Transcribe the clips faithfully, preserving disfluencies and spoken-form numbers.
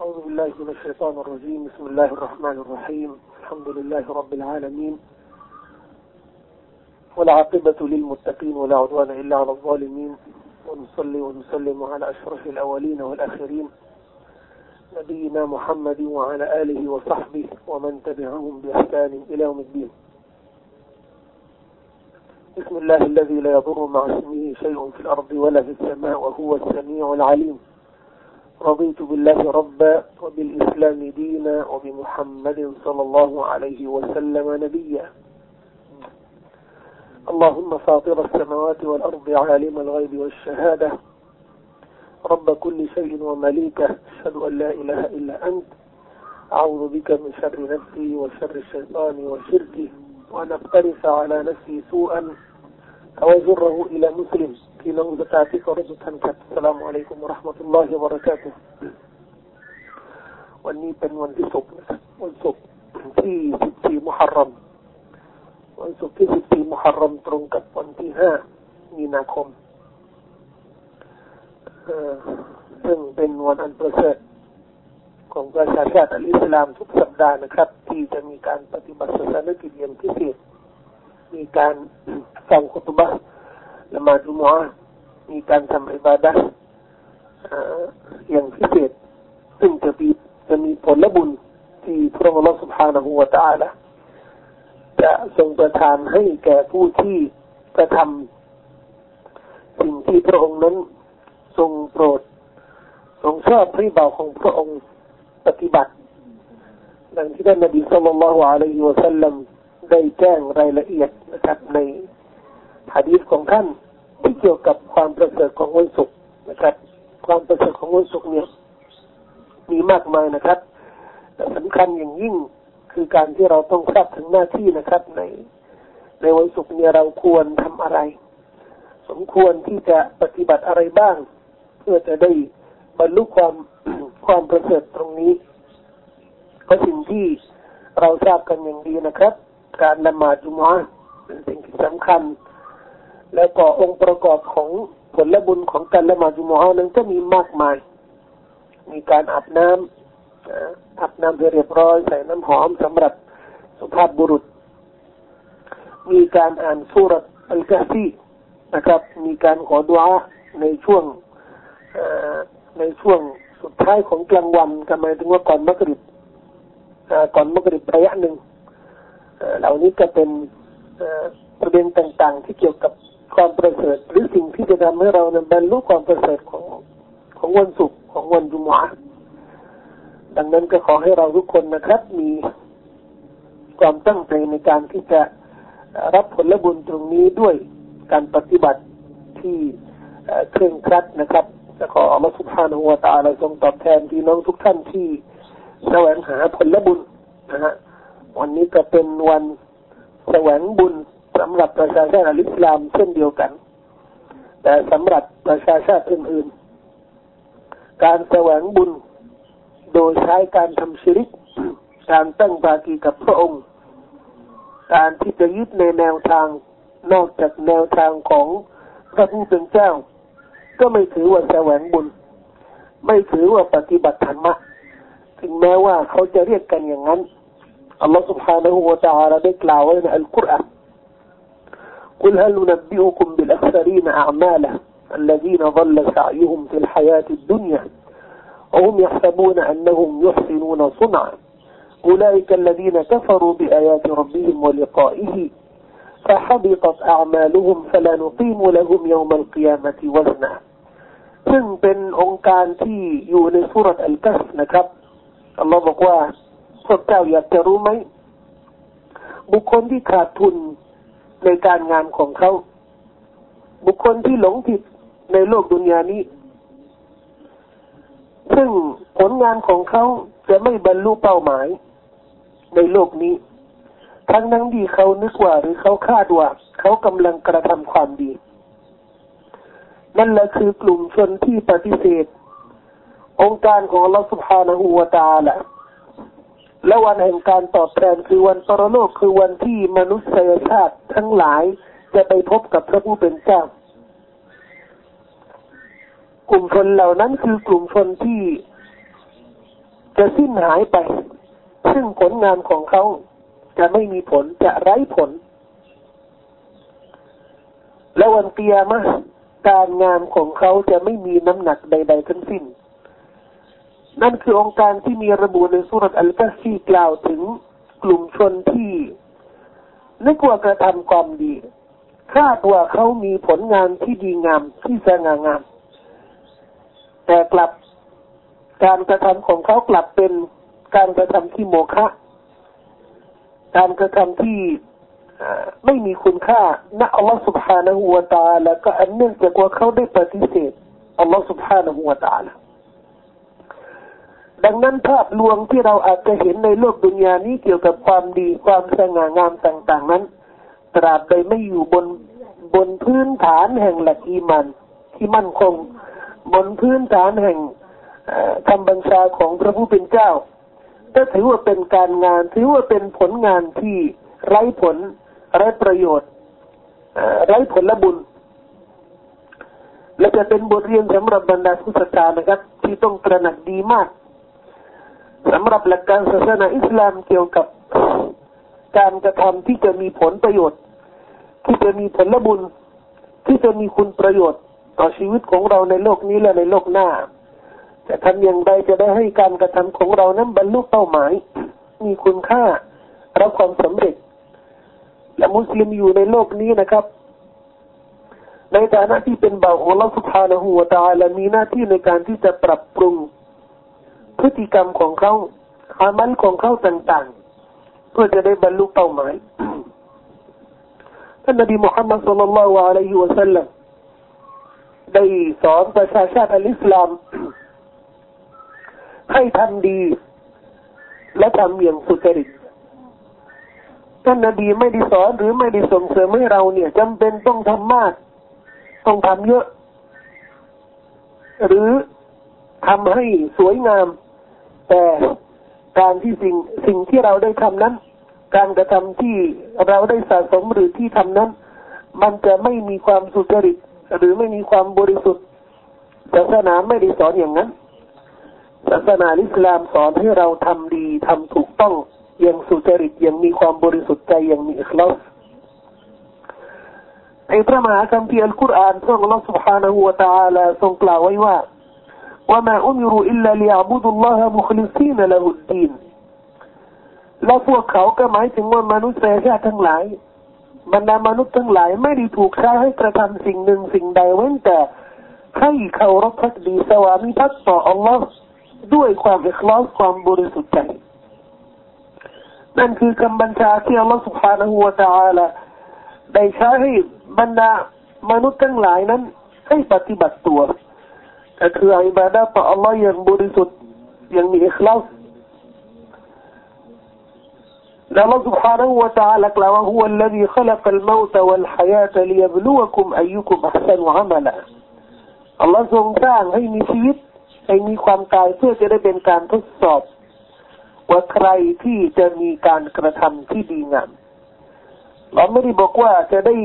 أعوذ بالله من الشيطان الرجيم بسم الله الرحمن الرحيم الحمد لله رب العالمين والعاقبة للمتقين ولا عدوان إلا على الظالمين ونصلي ونسلم على أشرف الأولين والآخرين نبينا محمد وعلى آله وصحبه ومن تبعهم بإحسان إلى يوم الدين بسم الله الذي لا يضر مع اسمه شيء في الأرض ولا في السماء وهو السميع العليم رضيت بالله ربا وبالإسلام دينا وبمحمد صلى الله عليه وسلم نبيا اللهم فاطر السماوات والأرض عالم الغيب والشهادة رب كل شيء ومليكه أشهد أن لا إله إلا أنت أعوذ بك من شر نفسي وشر الشيطان وشركه وأن أقترف على نفسي سوءا أو أجره إلى مسلم في نوم زكاتك ورجل تنكت السلام عليكم ورحمة الله وبركاته วันนี้เป็นวันที่ศุกร์วันศุกร์ที่สิบสี่มุฮัรรอมวันศุกร์ที่สิบสี่มุฮัรรอมตรงกับวันที่ห้ามีนาคมซึ่งเป็นวันอันประเสริฐของประชาชาติอิสลามทุกสัปดาห์นะครับที่จะมีการปฏิบัติศาสนกิจอย่างพิเศษมีการฟังคุตบะห์ละหมาดจุมอะห์มีการทำอิบาดะห์อย่างพิเศษซึ่งจะมีจะมีผลบุญที่พระองค์อัลเลาะห์ซุบฮานะฮูวะตะอาลาจะทรงประทานให้แก่ผู้ที่กระทำสิ่งที่พระองค์นั้นทรงโปรดทรงชอบพระบ่าวของพระองค์ปฏิบัติดังที่ท่านนบีศ็อลลัลลอฮุอะลัยฮิวะซัลลัมได้แจ้งรายละเอียดนะครับในหะดีษของท่านที่เกี่ยวกับความประเสริฐของวันศุกร์นะครับความประเสริฐของวันศุกร์เนี่ยมีมากมายนะครับแต่สำคัญอย่างยิ่งคือการที่เราต้องรับถึงหน้าที่นะครับในในวันศุกร์เนี่ยเราควรทำอะไรสมควรที่จะปฏิบัติอะไรบ้างเพื่อจะได้บรรลุความความประเสริฐตรงนี้ก็สิ่งที่เราทราบกันอย่างดีนะครับการละหมาดจุมอะห์เป็นสิ่งที่สำคัญและก็องค์ประกอบของผลบุญของการละหมาดจุมอะห์นั้นก็มีมากมายมีการอาบน้ำอาบน้ำให้เรียบร้อยใส่น้ำหอมสำหรับสุภาพบุรุษมีการอ่านซูเราะห์อัลกะห์ฟีนะครับมีการขอดุอาในช่วงในช่วงสุดท้ายของกลางวันก็หมายถึงว่าก่อนมักริบก่อนมักริบระยะหนึ่งเหล่านี้ก็เป็นประเด็นต่างๆที่เกี่ยวกับความประเสริฐหรือสิ่งที่จะทำให้เรานั้นบรรลุความประเสริฐของของวันศุกร์ของวันจุมอะห์ดังนั้นก็ขอให้เราทุกคนนะครับมีความตั้งใจในการที่จะรับผลบุญตรงนี้ด้วยการปฏิบัติที่เคร่งครัดนะครับจะขออัลเลาะห์ซุบฮานะฮูวะตะอาลาทรงตอบแทนพี่น้องทุกท่านที่แสวงหาผลบุญนะฮะวันนี้ก็เป็นวันแสวงบุญสำหรับประชาชาติอิสลามเช่นเดียวกันแต่สำหรับประชาชาติอื่นๆการแสวงบุญโดยใช้การทำชิริกการตั้งบากีกับพระองค์การที่จะยึดในแนวทางนอกจากแนวทางของพระผู้เป็นเจ้าก็ไม่ถือว่าแสวงบุญไม่ถือว่าปฏิบัติธรรมะถึงแม้ว่าเขาจะเรียกกันอย่างนั้นอัลลอฮฺ سبحانه และ تعالى ได้กล่าวไว้ในอัลกุรอานกุลฮัลนุนับบิอุกุมบิลอักษรีนอะอ์มาละอัลลซีนฎัลละซะอยุฮุมฟิลฮะยาติดดุนยาวะฮุมยัห์ซับูนอันนะฮุมยุห์ซินูนซุนอะอูลาอิกะลซีนกัฟรูบิอายาติร็อบบิฮิมวะลิกออิฮิفحبطت أعمالهم فلا نقيم لهم يوم القيامة وزنا ซึ่งเป็นองค์การที่อยู่ในซูเราะห์อัลกัสฟนะครับอัลเลาะห์บอกว่าพวกเจ้าอยากจะรู้ไหมบุคคลที่ขาดทุนในการงานของเขาบุคคลที่หลงผิดในโลกดุนยานี้ซึ่งผลงานของเขาจะไม่บรรลุเป้าหมายในโลกนี้ทั้งนั้นดีเขานึกว่าหรือเขาคาดว่าเขากำลังกระทำความดีนั่นแหละคือกลุ่มชนที่ปฏิเสธองค์การของอัลเลาะห์ซุบฮานะฮูวะตะอาลาและวันแห่งการตอบแทนคือวันปรโลกคือวันที่มนุษยชาติทั้งหลายจะไปพบกับพระผู้เป็นเจ้ากลุ่มชนเหล่านั้นคือกลุ่มชนที่ จะสิ้นหายไปซึ่งผลงานของเขาจะไม่มีผลจะไร้ผลและวันกิยามะห์การงานของเขาจะไม่มีน้ำหนักใดๆทั้งสิ้นนั่นคือองค์การที่มีระบุในซูเราะห์อัลกะฟีกล่าวถึงกลุ่มชนที่นึกว่ากระทำความดีคาดว่าเขามีผลงานที่ดีงามที่สง่างามแต่กลับการกระทำของเขากลับเป็นการกระทำที่โมฆะการกระทำที่ไม่มีคุณค่าณอัลลอฮฺ سبحانه และ تعالى ก็อันเนื่องจากว่าเขาได้ปฏิเสธอัลลอฮฺ سبحانه และ تعالى ดังนั้นภาพลวงที่เราอาจจะเห็นในโลกดุนยานี้เกี่ยวกับความดีความสง่างามต่างๆนั้นตราบใดไม่อยู่บนบนพื้นฐานแห่งหลักอีมานที่มั่นคงบนพื้นฐานแห่งคำบัญชาของพระผู้เป็นเจ้าก็ถือว่าเป็นการงานถือว่าเป็นผลงานที่ไร้ผลไร้ประโยชน์ไร้ผลบุญและจะเป็นบทเรียนสำหรับบรรดาผู้ศรัทธานะครับที่ต้องตระหนักดีมากสำหรับหลักการศาสนาอิสลามเกี่ยวกับการกระทำที่จะมีผลประโยชน์ที่จะมีผลบุญที่จะมีคุณประโยชน์ต่อชีวิตของเราในโลกนี้และในโลกหน้าจะทำอย่างไรจะได้ให้การกระทำของเรานั้นบรรลุเป้าหมายมีคุณค่ารับความสำเร็จและมุสลิมอยู่ในโลกนี้นะครับในฐานะที่เป็นบ่าวของอัลลอฮฺซุบฮานะฮูวะตะอาลามีหน้าที่ในการที่จะปรับปรุงพฤติกรรมของเขาอามัลของเขาต่างๆเพื่อจะได้บรรลุเป้าหมายท่านนบีมุฮัมมัดศ็อลลัลลอฮุอะลัยฮิวะซัลลัมได้สอนประชาชาติอิสลามให้ทำดีและทำอย่างสุจริตท่านนบีไม่ได้สอนหรือไม่ได้ส่งเสริมให้เราเนี่ยจำเป็นต้องทำมากต้องทำเยอะหรือทำให้สวยงามแต่การที่สิ่งสิ่งที่เราได้ทำนั้นการกระทำที่เราได้สะสมหรือที่ทำนั้นมันจะไม่มีความสุจริตหรือไม่มีความบริสุทธิ์ศาสนาไม่ได้สอนอย่างนั้นศาสนาอิสลามสอนให้เราทำดีทำถูกต้องอย่างสุจริตอย่างมีความบริสุทธิ์ใจอย่างมีอิคลาศในพระมหาคัมภีร์อัลกุรอานทรงอัลลอฮฺ سبحانه และ تعالى ทรงกล่าวไว้ว่า وما أمروا إلا ليعبدوا الله مخلصين له الدين และพวกเขาก็หมายถึงว่ามนุษยชาติทั้งหลายบรรดามนุษย์ทั้งหลายไม่ได้ถูกใช้ให้กระทำสิ่งหนึ่งสิ่งใดเว้นแต่ให้เคารพภักดีสวามิภักดิ์ต่ออัลลอฮฺด้วยความอิคลาศความบริสุทธิ์ใจนั่นคือคำบัญชาที่อัลลอฮฺ سبحانه และ تعالى ได้ใช้ให้บรรดามนุษย์ทั้งหลายนั้นให้ปฏิบัติตัวก็คืออิบาดะห์ต่ออัลลอฮฺอย่างบริสุทธิ์อย่างมีอิคลาศและอัลลอฮฺ سبحانه และ تعالى กล่าวว่า هو الذي خلق الموت والحياة ليبلوكم أيكم أحسن عملا อัลลอฮฺทรงสร้างให้มีชีวิตให้มีความตายเพื่อจะได้เป็นการทดสอบว่าใครที่จะมีการกระทำที่ดีงามเราไม่ได้บอกว่าจะได้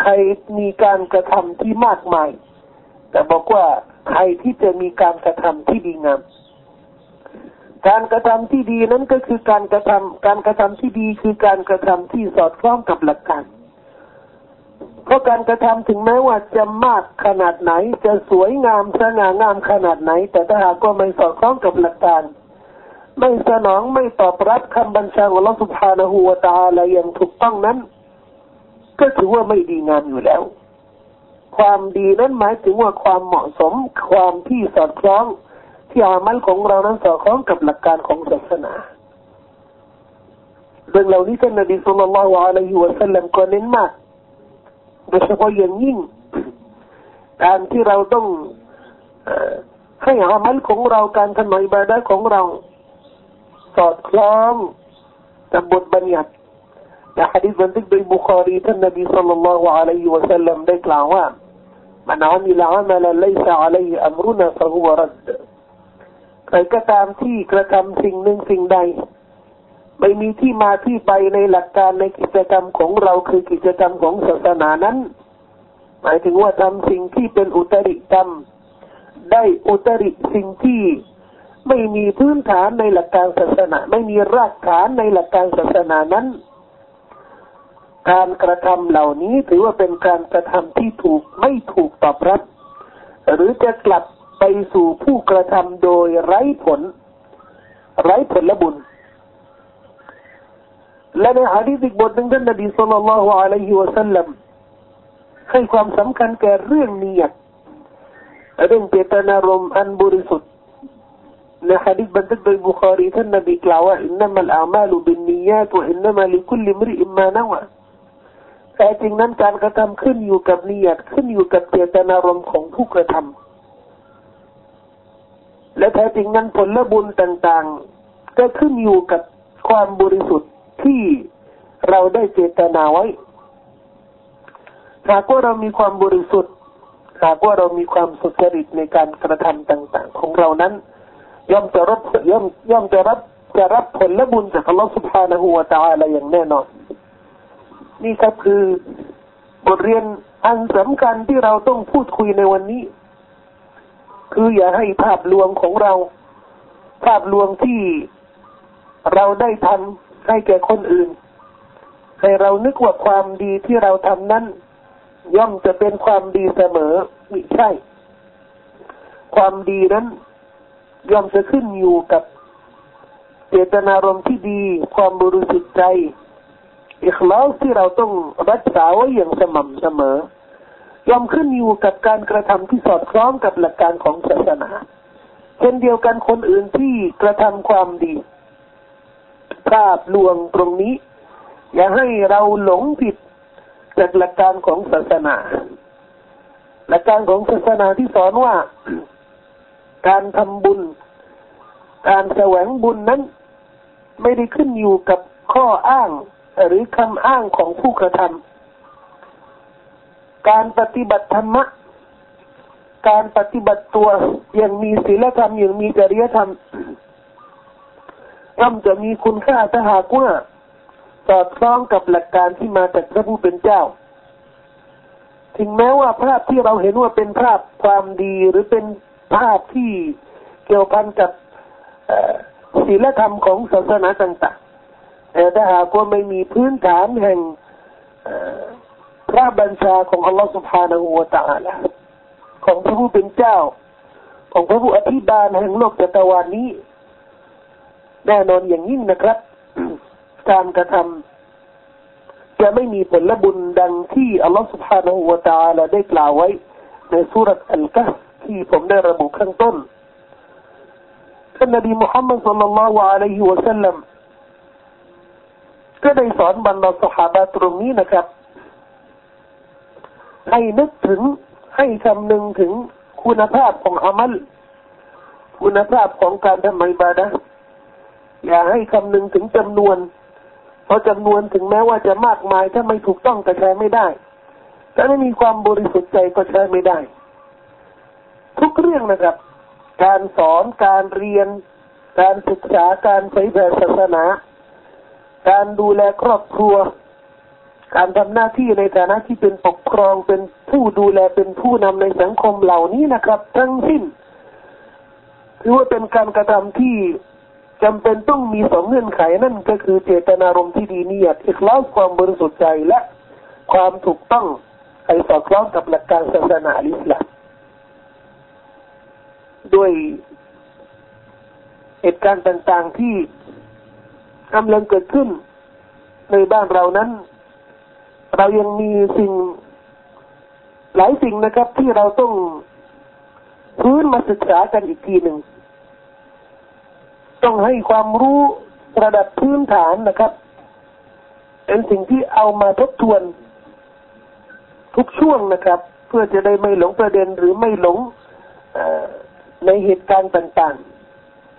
ใครมีการกระทำที่มากมายแต่บอกว่าใครที่จะมีการกระทำที่ดีงามการกระทำที่ดีนั้นก็คือการกระทำการกระทำที่ดีคือการกระทำที่สอดคล้องกับหลักการเพราะการกระทำถึงแม้ว่าจะมากขนาดไหนจะสวยงามสง่างามขนาดไหนแต่ถ้าหากว่าไม่สอดคล้องกับหลักการไม่สนองไม่ตอบรับคำบัญชาของอัลลอฮฺ سبحانه และ تعالى อย่างถูกต้องนั้นก็ถือว่าไม่ดีงามอยู่แล้วความดีนั้นหมายถึงว่าความเหมาะสมความที่สอดคล้องที่อามัลของเรานั้นสอดคล้องกับหลักการของศาสนาเรื่องเหล่านี้ท่านนบีศ็อลลัลลอฮุอะลัยฮิวะซัลลัมก็เน้นมากโดยเฉพาะอย่างยิ่งการที่เราต้องให้อามัลของเราการทำอิบาดะห์ของเราสอดคล้องกับบทบัญญัติในหะดีษบันทึกโดยบุคอรีท่านนบีศ็อลลัลลอฮุอะลัยฮิวะซัลลัมได้กล่าวว่ามันอามิลอามัลลัยซะอะลัยฮิอัมรุนะฟะฮุวะรัดใครก็ตามที่กระทำสิ่งหนึ่งสิ่งใดไม่มีที่มาที่ไปในหลักการในกิจกรรมของเราคือกิจกรรมของศาสนานั้นหมายถึงว่าทำสิ่งที่เป็นอุตริกรรมได้อุตริสิ่งที่ ไม่มีพื้นฐานในหลักการศาสนาไม่มีรากฐานในหลักการศาสนานั้นการกระทำเหล่านี้ถือว่าเป็นการกระทำที่ถูกไม่ถูกตอบรับหรือจะกลับไปสู่ผู้กระทำโดยไร้ผลไร้ผลบุญและในหะดีษอีกบทหนึ่งท่านนบีศ็อลลัลลอฮุอะลัยฮิวะซัลลัมให้ความสำคัญแก่เรื่องเนียตเรื่องเจตนารมณ์อันบริสุทธิ์ในหะดีษบันทึกโดยบุคอรีท่านนบีกล่าวว่าอินนัมัลอามาลุบินนียาตวะอินนัมาลิคุลลิมริอิมมานะวะแต่จริงนั้นการกระทำขึ้นอยู่กับเนียตขึ้นอยู่กับเจตนารมณ์ของผู้กระทำและแท้จริงนั้นผลบุญต่างๆก็ขึ้นอยู่กับความบริสุทธิ์ที่เราได้เจตนาไว้หากว่าเรามีความบริสุทธิ์หากว่าเรามีความสุจริตในการกระทำต่างๆของเรานั้นย่อมจะรับย่อมย่อมจะรับจะรับผลบุญจากอัลลอฮฺซุบฮานะฮูวะตะอาลาอย่างแน่นอนนี่ก็คือบทเรียนอันสำคัญที่เราต้องพูดคุยในวันนี้คืออย่าให้ภาพลวงของเราภาพลวงที่เราได้ทำให้แก่คนอื่นให้เรานึกว่าความดีที่เราทำนั้นย่อมจะเป็นความดีเสมอมิใช่ความดีนั้นย่อมจะขึ้นอยู่กับเจตนารมณ์ที่ดีความบริสุทธิ์ใจอิคลาศที่เราต้องรักษาไว้อย่างสม่ำเสมอย่อมขึ้นอยู่กับการกระทำที่สอดคล้องกับหลักการของศาสนาเช่นเดียวกันคนอื่นที่กระทำความดีภาพลวงตรงนี้อย่าให้เราหลงผิดจากหลักการของศาสนาหลักการของศาสนาที่สอนว่าการทำบุญการแสวงบุญนั้นไม่ได้ขึ้นอยู่กับข้ออ้างหรือคำอ้างของผู้กระทำการปฏิบัติธรรมะการปฏิบัติตัวอย่างมีศีลธรรมอย่างมีจริยธรรมย่อมจะมีคุณค่าถ้าหากว่าสอดคล้องกับหลักการที่มาจากพระผู้เป็นเจ้าถึงแม้ว่าภาพที่เราเห็นว่าเป็นภาพความดีหรือเป็นภาพที่เกี่ยวพันกับศีลธรรมของศาสนาต่างแต่ถ้าหากว่าไม่มีพื้นฐานแห่งพระบัญชาของอัลลอฮฺซุบฮานะฮูวะตะอาลาของพระผู้เป็นเจ้าของพระผู้อภิบาลแห่งโลกจักรวาลนี้แน่นอนอย่างยิ่งนะครับการกระทำจะไม่มีผลบุญดังที่อัลลอฮฺซุบฮานะฮูวะตะอาลาได้กล่าวไว้ในซูเราะห์อัลกะฮ์ที่ผมได้ระบุข้างต้นท่านนบีมุฮัมมัดศ็อลลัลลอฮุอะลัยฮิวะซัลลัมก็ได้สอนบรรดาซอฮาบะห์ตรงนี้นะครับให้นึกถึงให้คำนึงถึงคุณภาพของอามัลคุณภาพของการทำอิบาดะห์อย่าให้คำนึงถึงจำนวนเพราะจำนวนถึงแม้ว่าจะมากมายถ้าไม่ถูกต้องก็ใช้ไม่ได้ถ้าไม่มีความบริสุทธิ์ใจก็ใช้ไม่ได้ทุกเรื่องนะครับการสอนการเรียนการศึกษาการเผยแผ่ศาสนาการดูแลครอบครัวการทำหน้าที่ในฐานะที่เป็นปกครองเป็นผู้ดูแลเป็นผู้นำในสังคมเหล่านี้นะครับทั้งสิ้นถือว่าเป็นการกระทำที่จำเป็นต้องมีสองเงื่อนไขนั่นก็คือเจตนารมณ์ที่ดีเนียตอิคลาศความบริสุทธิ์ใจและความถูกต้องให้สอดคล้องกับหลักการศาสนาอิสลามด้วยเหตุการณ์ต่างๆที่กำลังเกิดขึ้นในบ้านเรานั้นเรายังมีสิ่งหลายสิ่งนะครับที่เราต้องฟื้นมาศึกษากันอีกทีหนึ่งต้องให้ความรู้ระดับพื้นฐานนะครับเป็นสิ่งที่เอามาทบทวนทุกช่วงนะครับเพื่อจะได้ไม่หลงประเด็นหรือไม่หลงในเหตุการณ์ต่าง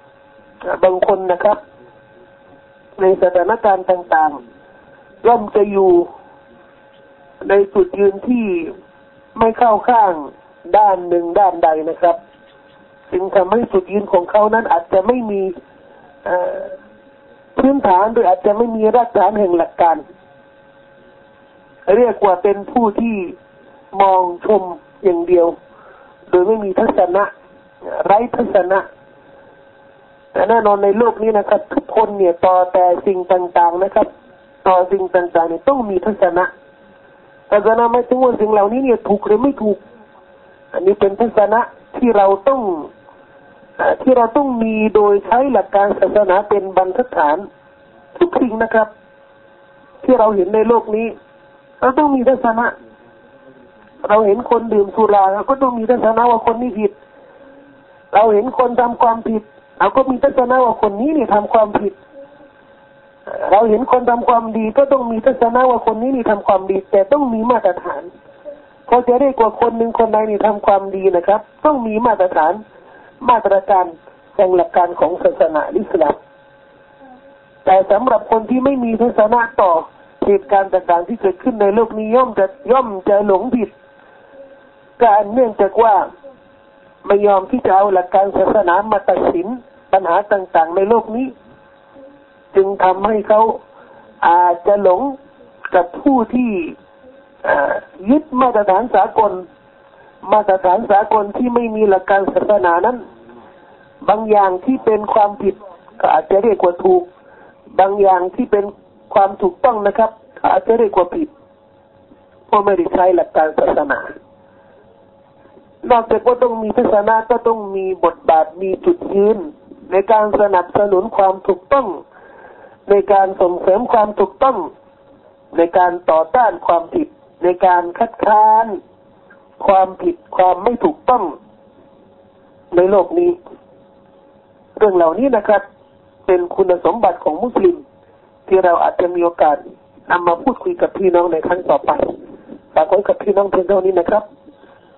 ๆบางคนนะครับในสถานการณ์ต่างๆย่อมจะอยู่ในจุดยืนที่ไม่เข้าข้างด้านหนึ่งด้านใดนะครับจึงทำให้จุดยืนของเขานั้นอาจจะไม่มีพื้นฐานหรืออาจจะไม่มีรากฐานแห่งหลักการเรียกว่าเป็นผู้ที่มองชมอย่างเดียวโดยไม่มีทัศนะไร้ทัศนะ แต่แน่นอนในโลกนี้นะครับทุกคนเนี่ยต่อแต่สิ่งต่างๆนะครับต่อสิ่งต่างๆเนี่ยต้องมีทัศนะทัศนะไม่ถึงว่าสิ่งเหล่านี้เนี่ยถูกหรือไม่ถูกอันนี้เป็นทัศนะที่เราต้องที่เราต้องมีโดยใช้หลักการศาสนาเป็นบรรทัดฐานทุกสิ่งนะครับที่เราเห็นในโลกนี้เราต้องมีทัศนะเราเห็นคนดื่มสุราเราก็ต้องมีทัศนะว่าคนนี้ผิดเราเห็นคนทำความผิดเราก็มีทัศนะว่าคนนี้นี่ทำความผิดเราเห็นคนทำความดีก็ต้องมีทัศนะว่าคนนี้นี่ทำความดีแต่ต้องมีมาตรฐานเพราะจะได้กว่าคนหนึ่งคนใดนี่ทำความดีนะครับต้องมีมาตรฐานมาตรการแห่งหลักการของศาสนาอิสลามแต่สำหรับคนที่ไม่มีทัศนะต่อเหตุการณ์ต่างๆที่เกิดขึ้นในโลกนี้ย่อมจะย่อมจะหลงผิดการเนื่องจากว่าไม่ยอมที่จะเอาหลักการศาสนามาตัดสินปัญหาต่างๆในโลกนี้จึงทำให้เขาอาจจะหลงกับผู้ที่ยึดมาตรฐานสากลมาตรฐานสากลที่ไม่มีหลักการศาสนานั้นบางอย่างที่เป็นความผิดก็อาจจะเรียกว่าถูกบางอย่างที่เป็นความถูกต้องนะครับอาจจะเรียกว่าผิดเพราะไม่ได้ใช้หลักการศาสนานอกจากว่าต้องมีศาสนาก็ต้องมีบทบาทมีจุดยืนในการสนับสนุนความถูกต้องในการส่งเสริมความถูกต้องในการต่อต้านความผิดในการคัดค้านความผิดความไม่ถูกต้องในโลกนี้เรื่องเหล่านี้นะครับเป็นคุณสมบัติของมุสลิมที่เราอาจจะมีโอกาสนำมาพูดคุยกับพี่น้องในครั้งต่อไปฝากไว้กับพี่น้องเพียงเท่านี้นะครับ